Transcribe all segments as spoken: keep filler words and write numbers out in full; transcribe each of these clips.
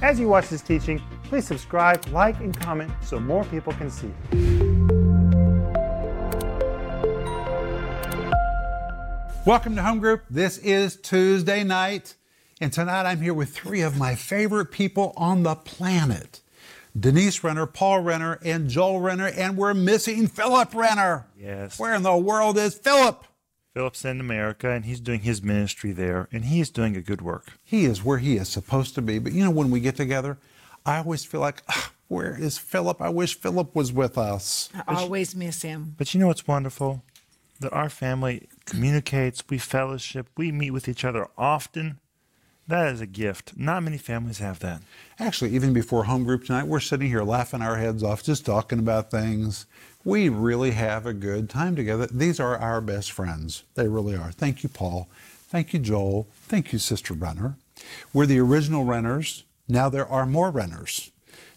As you watch this teaching, please subscribe, like, and comment so more people can see it. Welcome to Home Group. This is Tuesday night, and tonight I'm here with three of my favorite people on the planet. Denise Renner, Paul Renner, and Joel Renner, and we're missing Philip Renner. Yes. Where in the world is Philip? Philip's in America, and he's doing his ministry there, and he is doing a good work. He is where he is supposed to be. But you know, when we get together, I always feel like, oh, where is Philip? I wish Philip was with us. I but always you, miss him. But you know what's wonderful? That our family communicates, we fellowship, we meet with each other often. That is a gift. Not many families have that. Actually, even before Home Group tonight, we're sitting here laughing our heads off, just talking about things. We really have a good time together. These are our best friends. They really are. Thank you, Paul. Thank you, Joel. Thank you, Sister Renner. We're the original Renners. Now there are more Renners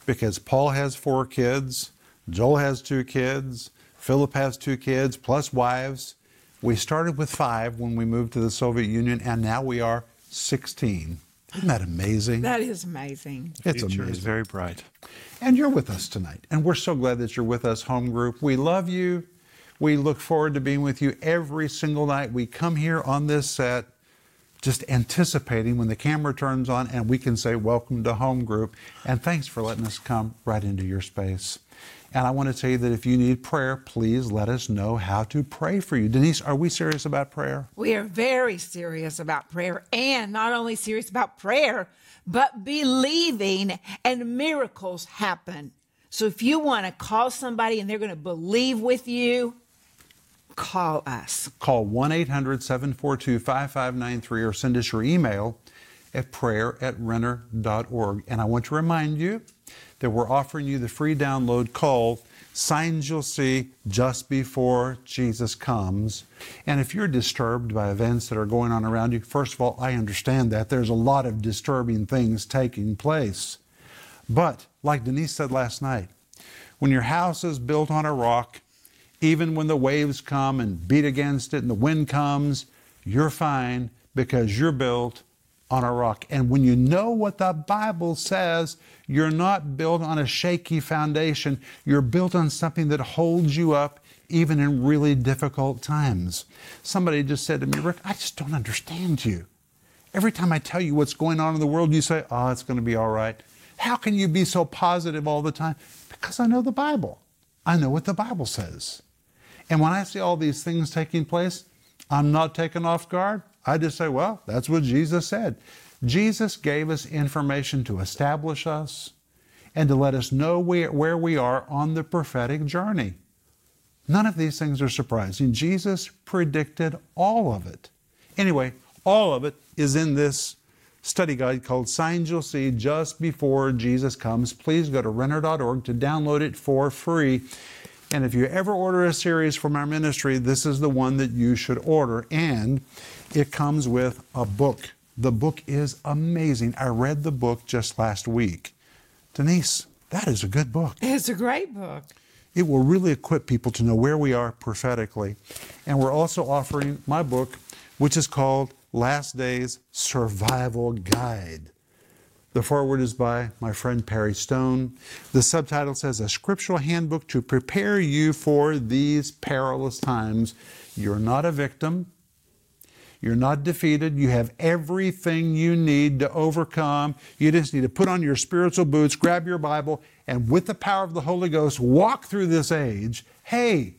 because Paul has four kids, Joel has two kids, Philip has two kids, plus wives. We started with five when we moved to the Soviet Union, and now we are sixteen. Isn't that amazing? That is amazing. It's amazing. It's very bright. And you're with us tonight. And we're so glad that you're with us, Home Group. We love you. We look forward to being with you every single night. We come here on this set just anticipating when the camera turns on and we can say, welcome to Home Group. And thanks for letting us come right into your space. And I want to tell you that if you need prayer, please let us know how to pray for you. Denise, are we serious about prayer? We are very serious about prayer, and not only serious about prayer, but believing and miracles happen. So if you want to call somebody and they're going to believe with you, call us. Call one eight hundred, seven four two, five five nine three or send us your email at prayer at renner dot org. And I want to remind you that we're offering you the free download called Signs You'll See Just Before Jesus Comes. And if you're disturbed by events that are going on around you, first of all, I understand that. There's a lot of disturbing things taking place. But like Denise said last night, when your house is built on a rock, even when the waves come and beat against it and the wind comes, you're fine because you're built on a rock. And when you know what the Bible says, you're not built on a shaky foundation. You're built on something that holds you up even in really difficult times. Somebody just said to me, Rick, I just don't understand you. Every time I tell you what's going on in the world, you say, oh, it's going to be all right. How can you be so positive all the time? Because I know the Bible. I know what the Bible says. And when I see all these things taking place, I'm not taken off guard. I just say, well, that's what Jesus said. Jesus gave us information to establish us and to let us know where we are on the prophetic journey. None of these things are surprising. Jesus predicted all of it. Anyway, all of it is in this study guide called Signs You'll See Just Before Jesus Comes. Please go to renner dot org to download it for free. And if you ever order a series from our ministry, this is the one that you should order. And it comes with a book. The book is amazing. I read the book just last week. Denise, that is a good book. It's a great book. It will really equip people to know where we are prophetically. And we're also offering my book, which is called Last Days Survival Guide. The foreword is by my friend Perry Stone. The subtitle says, A Scriptural Handbook to Prepare You for These Perilous Times. You're not a victim. You're not defeated. You have everything you need to overcome. You just need to put on your spiritual boots, grab your Bible, and with the power of the Holy Ghost, walk through this age. Hey,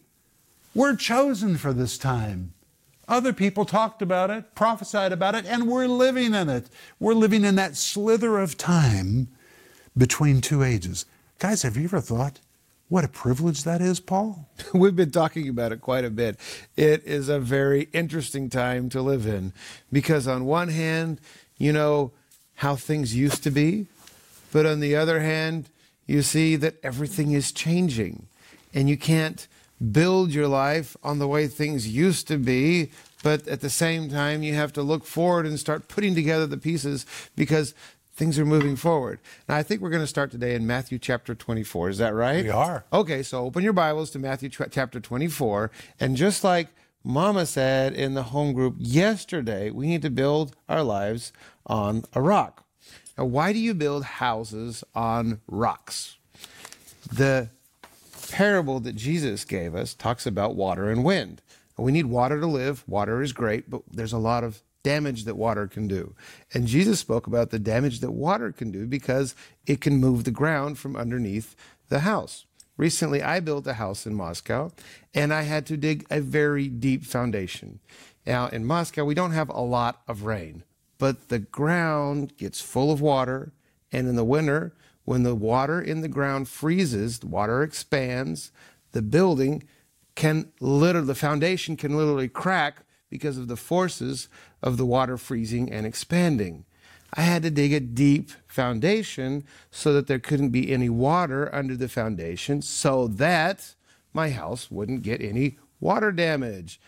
we're chosen for this time. Other people talked about it, prophesied about it, and we're living in it. We're living in that slither of time between two ages. Guys, have you ever thought what a privilege that is, Paul? We've been talking about it quite a bit. It is a very interesting time to live in because on one hand, you know how things used to be, but on the other hand, you see that everything is changing and you can't build your life on the way things used to be, but at the same time, you have to look forward and start putting together the pieces because things are moving forward. Now, I think we're going to start today in Matthew chapter twenty-four. Is that right? We are. Okay, so open your Bibles to Matthew chapter twenty-four. And just like Mama said in the home group yesterday, we need to build our lives on a rock. Now, why do you build houses on rocks? The parable that Jesus gave us talks about water and wind. We need water to live. Water is great, but there's a lot of damage that water can do. And Jesus spoke about the damage that water can do because it can move the ground from underneath the house. Recently, I built a house in Moscow, and I had to dig a very deep foundation. Now, in Moscow, we don't have a lot of rain, but the ground gets full of water, and in the winter, when the water in the ground freezes, the water expands, the building can literally, the foundation can literally crack because of the forces of the water freezing and expanding. I had to dig a deep foundation so that there couldn't be any water under the foundation so that my house wouldn't get any water damage.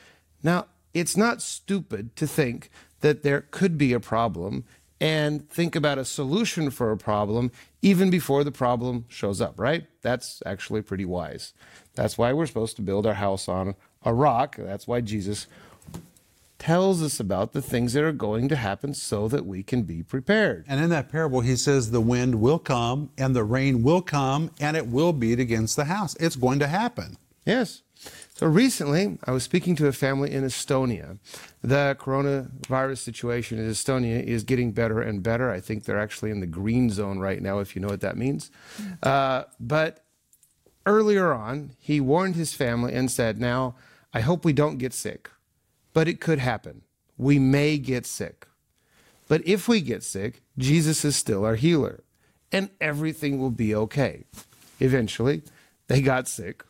Now, it's not stupid to think that there could be a problem and think about a solution for a problem even before the problem shows up, right? That's actually pretty wise. That's why we're supposed to build our house on a rock. That's why Jesus tells us about the things that are going to happen so that we can be prepared. And in that parable, he says the wind will come and the rain will come and it will beat against the house. It's going to happen. Yes. So recently, I was speaking to a family in Estonia. The coronavirus situation in Estonia is getting better and better. I think they're actually in the green zone right now, if you know what that means. Uh, but earlier on, he warned his family and said, now, I hope we don't get sick, but it could happen. We may get sick. But if we get sick, Jesus is still our healer, and everything will be okay. Eventually, they got sick.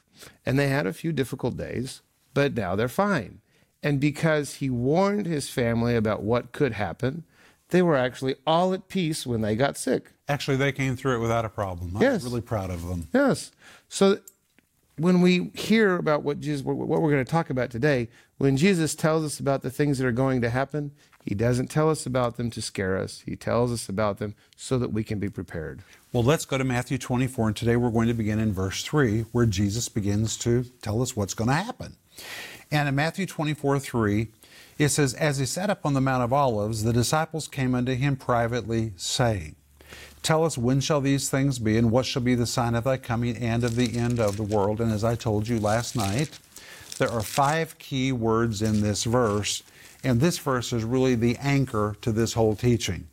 And they had a few difficult days, but now they're fine. And because he warned his family about what could happen, they were actually all at peace when they got sick. Actually, they came through it without a problem. Yes. I was really proud of them. Yes. So when we hear about what Jesus, what we're going to talk about today, when Jesus tells us about the things that are going to happen, he doesn't tell us about them to scare us. He tells us about them so that we can be prepared. Well, let's go to Matthew twenty-four, and today we're going to begin in verse three, where Jesus begins to tell us what's going to happen. And in Matthew twenty-four, three, it says, as he sat up on the Mount of Olives, the disciples came unto him privately, saying, tell us, when shall these things be, and what shall be the sign of thy coming and of the end of the world? And as I told you last night, there are five key words in this verse. And this verse is really the anchor to this whole teaching.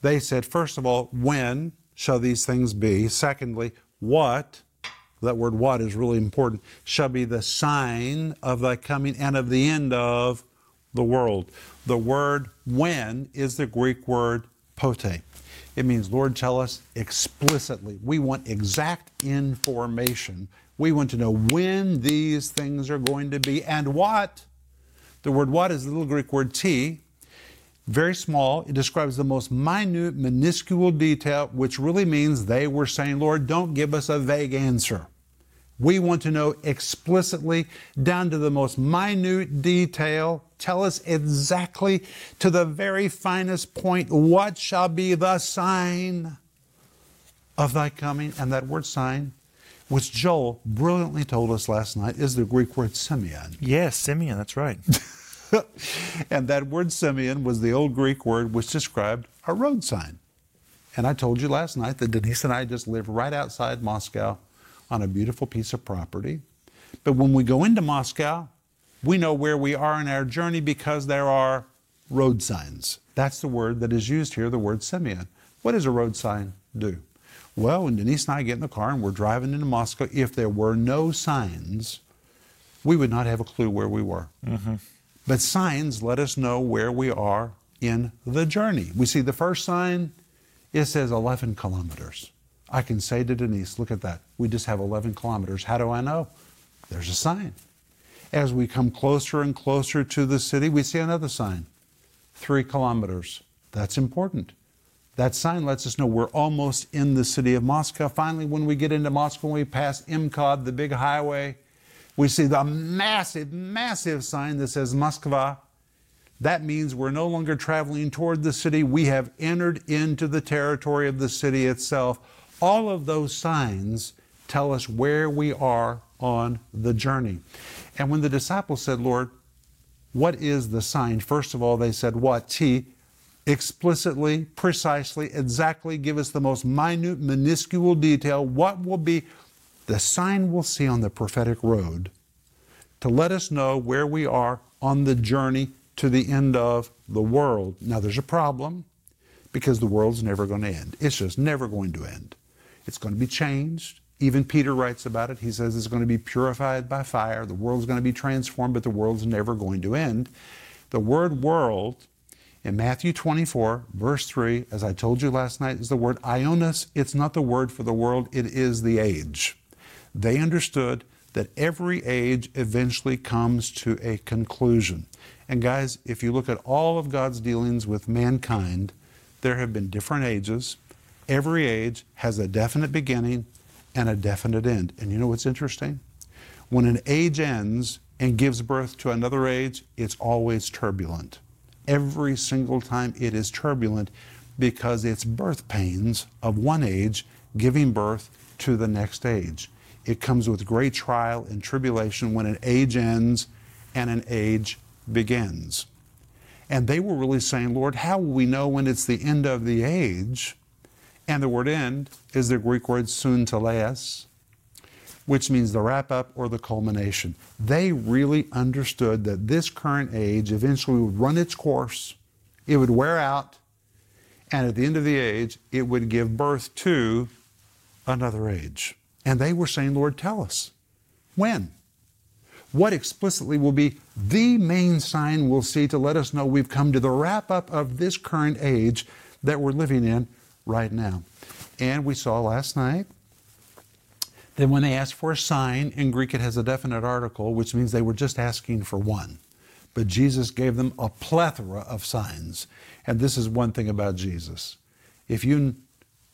They said, first of all, when shall these things be? Secondly, what, that word what is really important, shall be the sign of thy coming and of the end of the world. The word when is the Greek word pote. It means, Lord, tell us explicitly. We want exact information. We want to know when these things are going to be and what. The word what is the little Greek word t, very small. It describes the most minute, minuscule detail, which really means they were saying, Lord, don't give us a vague answer. We want to know explicitly, down to the most minute detail. Tell us exactly, to the very finest point, what shall be the sign of thy coming. And that word sign, which Joel brilliantly told us last night, is the Greek word Simeon. Yes, Simeon, that's right. And that word Simeon was the old Greek word which described a road sign. And I told you last night that Denise and I just live right outside Moscow on a beautiful piece of property. But when we go into Moscow, we know where we are in our journey because there are road signs. That's the word that is used here, the word Simeon. What does a road sign do? Well, when Denise and I get in the car and we're driving into Moscow, if there were no signs, we would not have a clue where we were. Mm-hmm. But signs let us know where we are in the journey. We see the first sign, it says eleven kilometers. I can say to Denise, look at that. We just have eleven kilometers. How do I know? There's a sign. As we come closer and closer to the city, we see another sign, three kilometers. That's important. That sign lets us know we're almost in the city of Moscow. Finally, when we get into Moscow, when we pass M K A D, the big highway, we see the massive, massive sign that says Moskva. That means we're no longer traveling toward the city. We have entered into the territory of the city itself. All of those signs tell us where we are on the journey. And when the disciples said, Lord, what is the sign? First of all, they said, what? T. explicitly, precisely, exactly, give us the most minute, minuscule detail, what will be the sign we'll see on the prophetic road to let us know where we are on the journey to the end of the world. Now, there's a problem, because the world's never going to end. It's just never going to end. It's going to be changed. Even Peter writes about it. He says it's going to be purified by fire. The world's going to be transformed, but the world's never going to end. The word world in Matthew twenty-four, verse three, as I told you last night, is the word ionos. It's not the word for the world. It is the age. They understood that every age eventually comes to a conclusion. And guys, if you look at all of God's dealings with mankind, there have been different ages. Every age has a definite beginning and a definite end. And you know what's interesting? When an age ends and gives birth to another age, it's always turbulent. Every single time it is turbulent, because it's birth pains of one age giving birth to the next age. It comes with great trial and tribulation when an age ends and an age begins. And they were really saying, Lord, how will we know when it's the end of the age? And the word end is the Greek word sunteleios, which means the wrap-up or the culmination. They really understood that this current age eventually would run its course, it would wear out, and at the end of the age, it would give birth to another age. And they were saying, Lord, tell us, when? What explicitly will be the main sign we'll see to let us know we've come to the wrap-up of this current age that we're living in right now? And we saw last night that when they asked for a sign, in Greek it has a definite article, which means they were just asking for one. But Jesus gave them a plethora of signs. And this is one thing about Jesus. If you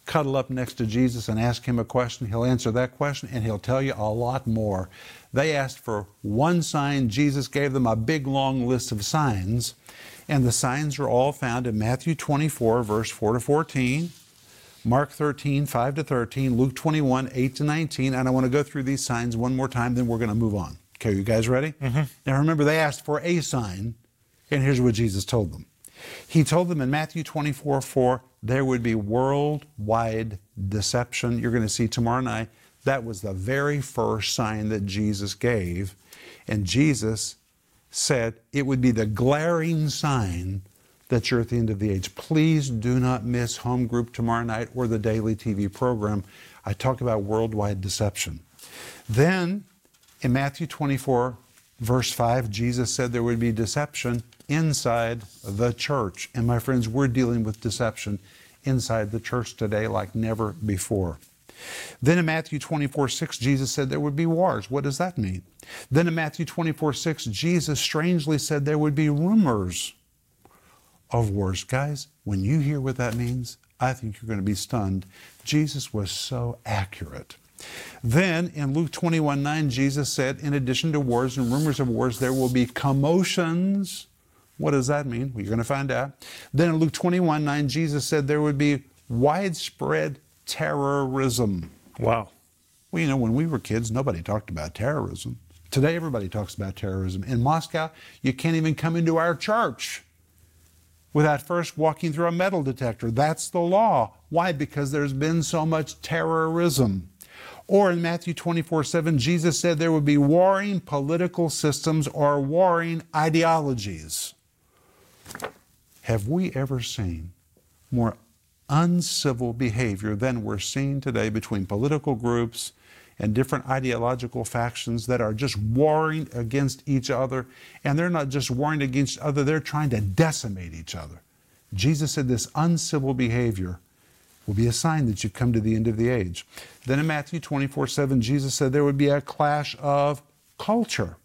cuddle up next to Jesus and ask him a question, he'll answer that question and he'll tell you a lot more. They asked for one sign. Jesus gave them a big, long list of signs. And the signs are all found in Matthew twenty-four, verse four to fourteen, Mark thirteen, five to thirteen, Luke twenty-one, eight to nineteen. And I want to go through these signs one more time, then we're going to move on. Okay, you guys ready? Mm-hmm. Now remember, they asked for a sign, and here's what Jesus told them. He told them in Matthew twenty-four, four, there would be worldwide deception. You're going to see tomorrow night. That was the very first sign that Jesus gave. And Jesus said it would be the glaring sign that you're at the end of the age. Please do not miss Home Group tomorrow night or the daily T V program. I talk about worldwide deception. Then in Matthew twenty-four, verse five, Jesus said there would be deception inside the church. And my friends, we're dealing with deception inside the church today like never before. Then in Matthew twenty-four, six, Jesus said there would be wars. What does that mean? Then in Matthew twenty-four, six, Jesus strangely said there would be rumors of wars. Guys, when you hear what that means, I think you're going to be stunned. Jesus was so accurate. Then in Luke twenty-one, nine, Jesus said, in addition to wars and rumors of wars, there will be commotions. What does that mean? Well, you're going to find out. Then in Luke twenty-one, nine, Jesus said there would be widespread terrorism. Wow. Well, you know, when we were kids, nobody talked about terrorism. Today, everybody talks about terrorism. In Moscow, you can't even come into our church without first walking through a metal detector. That's the law. Why? Because there's been so much terrorism. Or in Matthew twenty-four, seven, Jesus said there would be warring political systems or warring ideologies. Have we ever seen more uncivil behavior than we're seeing today between political groups and different ideological factions that are just warring against each other? And they're not just warring against each other, they're trying to decimate each other. Jesus said this uncivil behavior will be a sign that you've come to the end of the age. Then in Matthew twenty-four, seven, Jesus said there would be a clash of culture.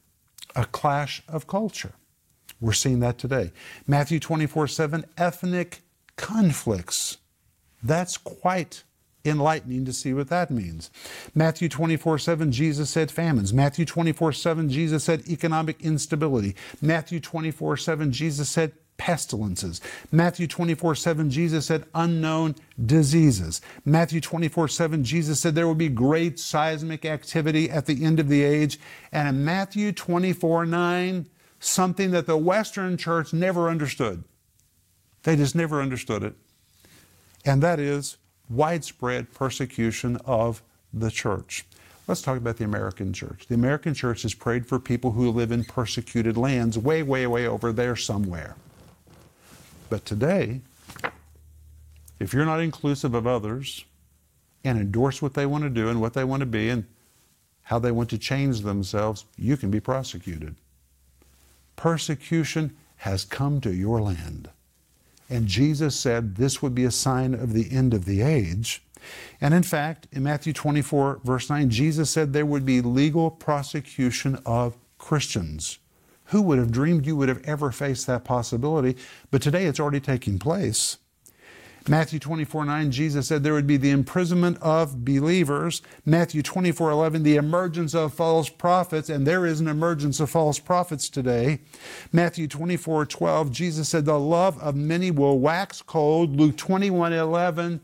A clash of culture. We're seeing that today. Matthew twenty-four, seven, ethnic conflicts. That's quite enlightening to see what that means. Matthew twenty-four, seven, Jesus said famines. Matthew twenty-four, seven, Jesus said economic instability. Matthew twenty-four, seven, Jesus said pestilences. Matthew twenty-four, seven, Jesus said unknown diseases. Matthew twenty-four, seven, Jesus said there will be great seismic activity at the end of the age. And in Matthew twenty-four, nine, something that the Western church never understood. They just never understood it. And that is widespread persecution of the church. Let's talk about the American church. The American church has prayed for people who live in persecuted lands way, way, way over there somewhere. But today, if you're not inclusive of others and endorse what they want to do and what they want to be and how they want to change themselves, you can be prosecuted. Persecution has come to your land. And Jesus said this would be a sign of the end of the age. And in fact, in Matthew twenty-four, verse nine, Jesus said there would be legal prosecution of Christians. Who would have dreamed you would have ever faced that possibility? But today it's already taking place. Matthew twenty-four nine, Jesus said there would be the imprisonment of believers. Matthew twenty-four eleven, the emergence of false prophets, and there is an emergence of false prophets today. Matthew twenty-four twelve, Jesus said the love of many will wax cold. Luke twenty-one eleven,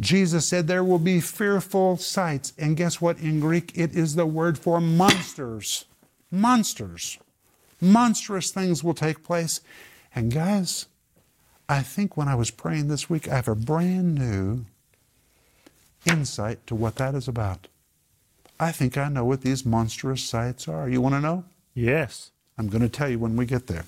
Jesus said there will be fearful sights. And guess what? In Greek, it is the word for monsters. Monsters. Monstrous things will take place. And guys, I think when I was praying this week, I have a brand new insight to what that is about. I think I know what these monstrous sights are. You want to know? Yes. I'm going to tell you when we get there.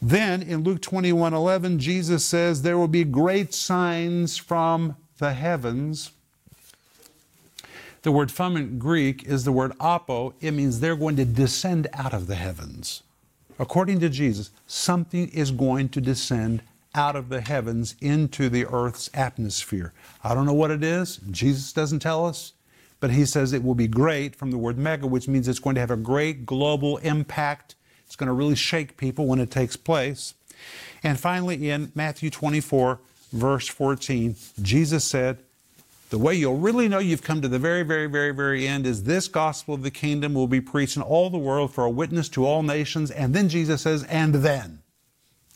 Then in Luke twenty-one eleven, Jesus says there will be great signs from the heavens. The word from in Greek is the word apo. It means they're going to descend out of the heavens. According to Jesus, something is going to descend out of the heavens into the earth's atmosphere. I don't know what it is. Jesus doesn't tell us, but he says it will be great, from the word mega, which means it's going to have a great global impact. It's going to really shake people when it takes place. And finally, in Matthew twenty-four, verse fourteen, Jesus said, the way you'll really know you've come to the very, very, very, very end is this gospel of the kingdom will be preached in all the world for a witness to all nations. And then Jesus says, and then.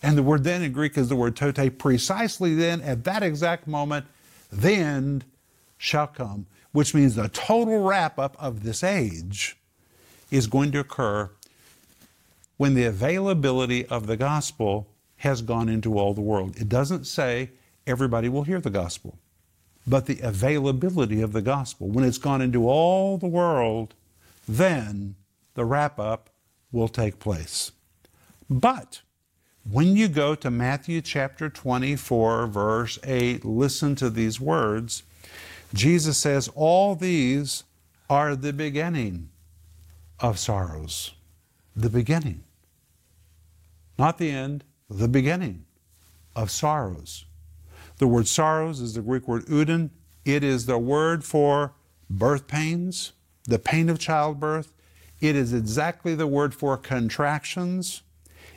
And the word then in Greek is the word tote. Precisely then, at that exact moment, the end shall come, which means the total wrap-up of this age is going to occur when the availability of the gospel has gone into all the world. It doesn't say everybody will hear the gospel, but the availability of the gospel, when it's gone into all the world, then the wrap-up will take place. But when you go to Matthew chapter twenty-four, verse eight, listen to these words. Jesus says, all these are the beginning of sorrows. The beginning. Not the end, the beginning of sorrows. The word sorrows is the Greek word udon. It is the word for birth pains, the pain of childbirth. It is exactly the word for contractions.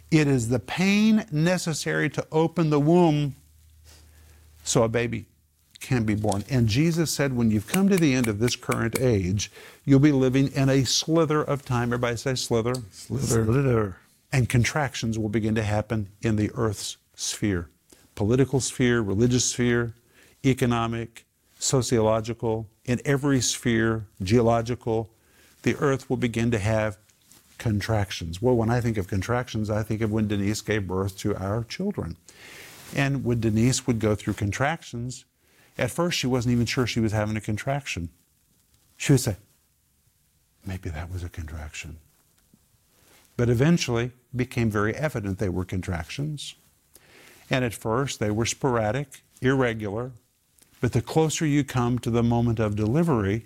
It is the pain necessary to open the womb so a baby can be born. And Jesus said, when you've come to the end of this current age, you'll be living in a slither of time. Everybody say slither. Slither. Slither. And contractions will begin to happen in the earth's sphere. Political sphere, religious sphere, economic, sociological, in every sphere, geological, the earth will begin to have contractions. Well, when I think of contractions, I think of when Denise gave birth to our children. And when Denise would go through contractions, at first she wasn't even sure she was having a contraction. She would say, maybe that was a contraction. But eventually it became very evident they were contractions. And at first they were sporadic, irregular. But the closer you come to the moment of delivery,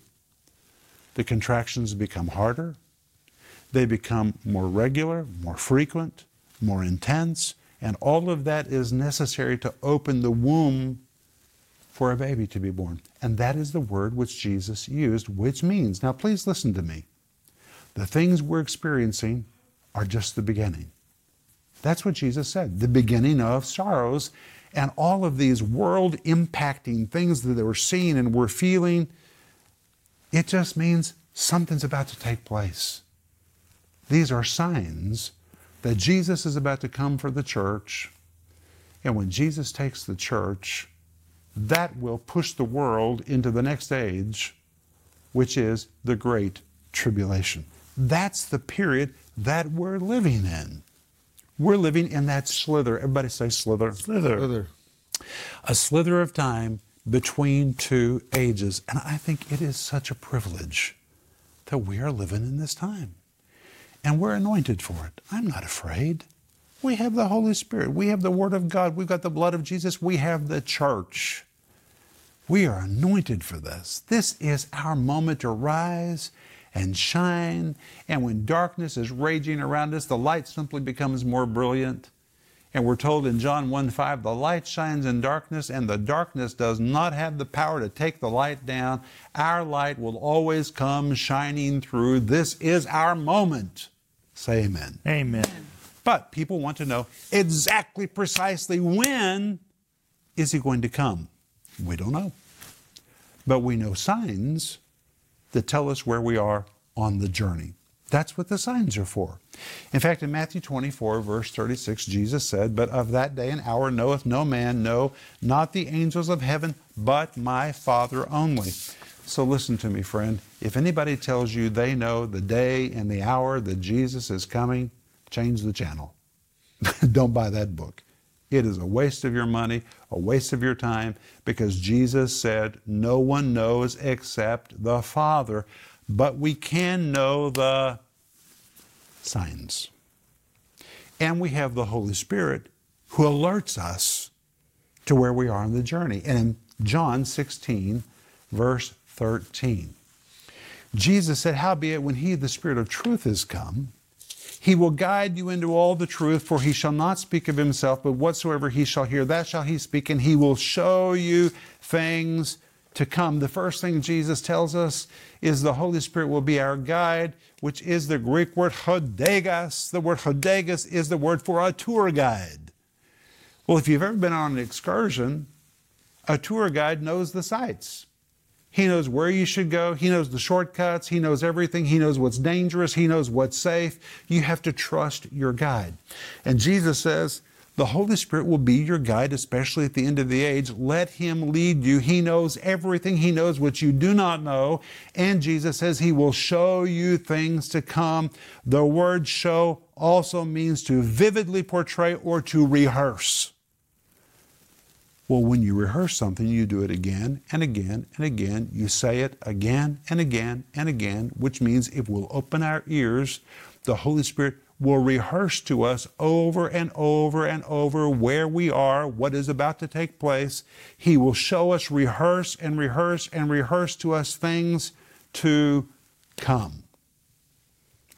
the contractions become harder. They become more regular, more frequent, more intense, and all of that is necessary to open the womb for a baby to be born. And that is the word which Jesus used, which means, now please listen to me, the things we're experiencing are just the beginning. That's what Jesus said, the beginning of sorrows, and all of these world-impacting things that we're seeing and we're feeling, it just means something's about to take place. These are signs that Jesus is about to come for the church. And when Jesus takes the church, that will push the world into the next age, which is the Great Tribulation. That's the period that we're living in. We're living in that slither. Everybody say slither. Slither. Slither. a slither of time between two ages. And I think it is such a privilege that we are living in this time. And we're anointed for it. I'm not afraid. We have the Holy Spirit. We have the Word of God. We've got the blood of Jesus. We have the church. We are anointed for this. This is our moment to rise and shine. And when darkness is raging around us, the light simply becomes more brilliant. And we're told in John one five, the light shines in darkness, and the darkness does not have the power to take the light down. Our light will always come shining through. This is our moment. Say amen. Amen. But people want to know exactly, precisely when is he going to come? We don't know. But we know signs that tell us where we are on the journey. That's what the signs are for. In fact, in Matthew twenty-four, verse thirty-six, Jesus said, "But of that day and hour knoweth no man, no, not the angels of heaven, but my Father only." So listen to me, friend. If anybody tells you they know the day and the hour that Jesus is coming, change the channel. Don't buy that book. It is a waste of your money, a waste of your time, because Jesus said, "No one knows except the Father." But we can know the signs. And we have the Holy Spirit who alerts us to where we are on the journey. And in John sixteen, verse thirteen, Jesus said, "Howbeit, when he, the Spirit of truth, is come, he will guide you into all the truth, for he shall not speak of himself, but whatsoever he shall hear, that shall he speak, and he will show you things to come." The first thing Jesus tells us is the Holy Spirit will be our guide, which is the Greek word hodegas. The word hodegas is the word for a tour guide. Well, if you've ever been on an excursion, a tour guide knows the sights. He knows where you should go. He knows the shortcuts. He knows everything. He knows what's dangerous. He knows what's safe. You have to trust your guide. And Jesus says, the Holy Spirit will be your guide, especially at the end of the age. Let him lead you. He knows everything. He knows what you do not know. And Jesus says he will show you things to come. The word "show" also means to vividly portray or to rehearse. Well, when you rehearse something, you do it again and again and again. You say it again and again and again, which means if we'll open our ears, the Holy Spirit will rehearse to us over and over and over where we are, what is about to take place. He will show us, rehearse and rehearse and rehearse to us things to come.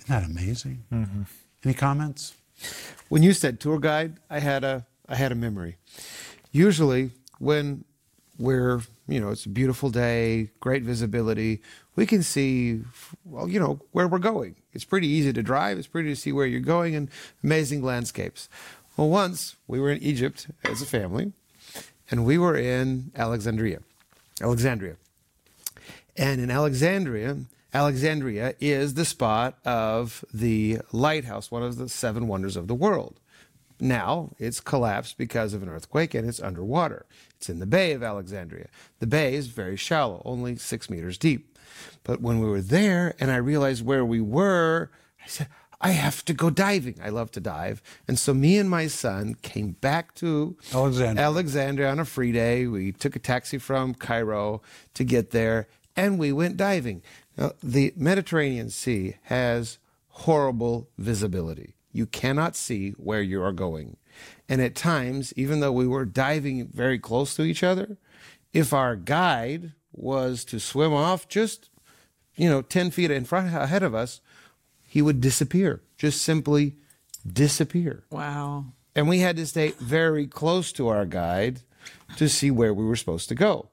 Isn't that amazing? Mm-hmm. Any comments? When you said tour guide, I had a I had a memory. Usually when we're, you know, it's a beautiful day, great visibility, we can see, well, you know, where we're going. It's pretty easy to drive. It's pretty to see where you're going and amazing landscapes. Well, once we were in Egypt as a family, and we were in Alexandria, Alexandria. And in Alexandria, Alexandria is the spot of the lighthouse, one of the seven wonders of the world. Now it's collapsed because of an earthquake and it's underwater. It's in the Bay of Alexandria. The bay is very shallow, only six meters deep. But when we were there and I realized where we were, I said, I have to go diving. I love to dive. And so me and my son came back to Alexandria, Alexandria on a free day. We took a taxi from Cairo to get there and we went diving. Now, the Mediterranean Sea has horrible visibility. You cannot see where you are going. And at times, even though we were diving very close to each other, if our guide was to swim off just, you know, ten feet in front ahead of us, he would disappear, just simply disappear. Wow. And we had to stay very close to our guide to see where we were supposed to go.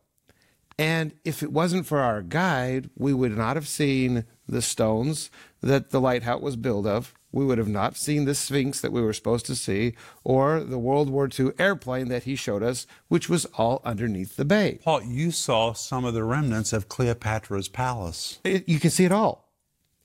And if it wasn't for our guide, we would not have seen the stones that the lighthouse was built of. We would have not seen the Sphinx that we were supposed to see, or the World War Two airplane that he showed us, which was all underneath the bay. Paul, you saw some of the remnants of Cleopatra's palace. It, you can see it all.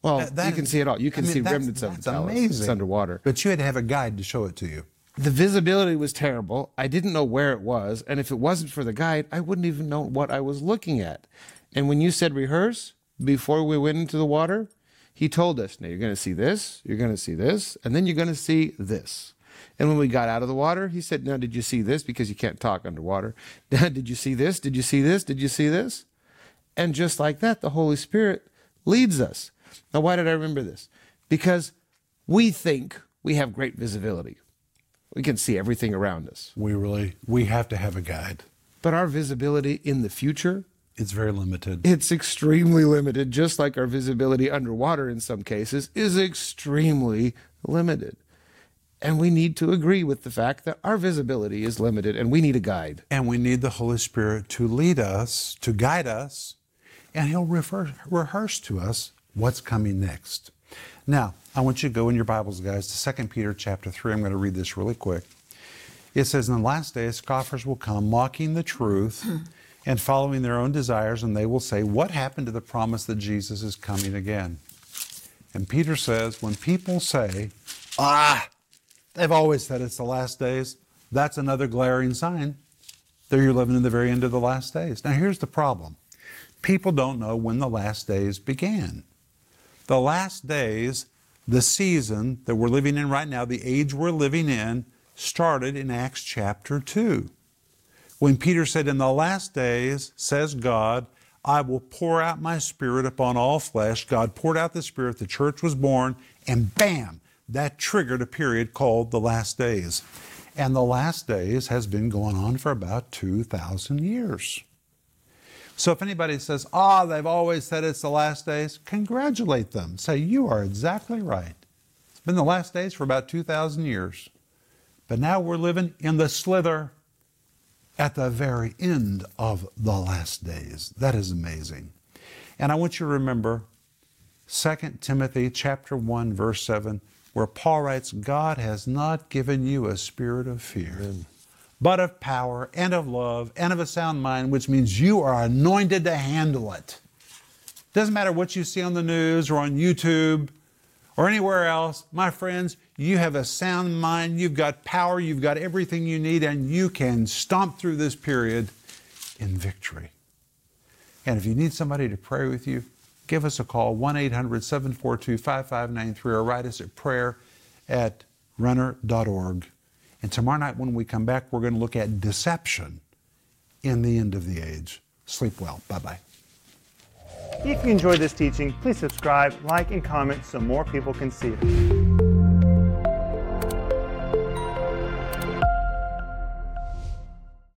Well, that, that you can is, see it all. You can I mean, see that's, remnants that's of the palace. Amazing. It's underwater. But you had to have a guide to show it to you. The visibility was terrible. I didn't know where it was. And if it wasn't for the guide, I wouldn't even know what I was looking at. And when you said rehearse, before we went into the water, he told us, now you're going to see this, you're going to see this, and then you're going to see this. And when we got out of the water, he said, now, did you see this? Because you can't talk underwater. Did you see this? Did you see this? Did you see this? And just like that, the Holy Spirit leads us. Now, why did I remember this? Because we think we have great visibility. We can see everything around us. We really, we have to have a guide. But our visibility in the future, it's very limited. It's extremely limited, just like our visibility underwater in some cases is extremely limited. And we need to agree with the fact that our visibility is limited and we need a guide. And we need the Holy Spirit to lead us, to guide us, and he'll refer, rehearse to us what's coming next. Now, I want you to go in your Bibles, guys, to Second Peter chapter three. I'm going to read this really quick. It says, in the last days, scoffers will come, mocking the truth and following their own desires, and they will say, what happened to the promise that Jesus is coming again? And Peter says, when people say, ah, they've always said it's the last days, that's another glaring sign that you're living in the very end of the last days. Now, here's the problem. People don't know when the last days began. The last days, the season that we're living in right now, the age we're living in, started in Acts chapter two. When Peter said, in the last days, says God, I will pour out my Spirit upon all flesh. God poured out the Spirit, the church was born, and bam, that triggered a period called the last days. And the last days has been going on for about two thousand years. So if anybody says, ah, oh, they've always said it's the last days, congratulate them. Say, you are exactly right. It's been the last days for about two thousand years. But now we're living in the slither at the very end of the last days. That is amazing. And I want you to remember Second Timothy chapter one, verse seven, where Paul writes, God has not given you a spirit of fear, Amen. But of power and of love and of a sound mind, which means you are anointed to handle it. Doesn't matter what you see on the news or on YouTube or anywhere else. My friends, you have a sound mind. You've got power. You've got everything you need, and you can stomp through this period in victory. And if you need somebody to pray with you, give us a call, one eight hundred, seven four two, five five nine three, or write us at prayer at renner dot org. And tomorrow night when we come back, we're going to look at deception in the end of the age. Sleep well. Bye-bye. If you enjoyed this teaching, please subscribe, like, and comment so more people can see it.